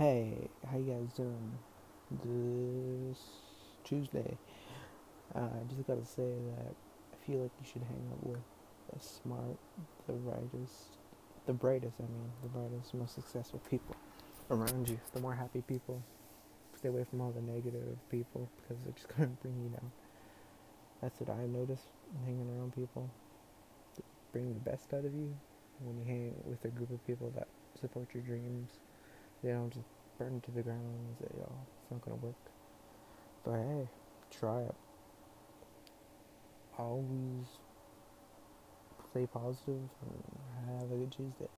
Hey, how you guys doing this Tuesday? I just gotta say that I feel like you should hang out with the smart, the brightest, most successful people around you. The more happy people. Stay away from all the negative people because they're just gonna bring you down. That's what I noticed hanging around people. They bring the best out of you when you hang with a group of people that support your dreams. They don't just burn to the ground and say, "Yo, it's not gonna work." But hey, try it. Always stay positive and have a good Tuesday.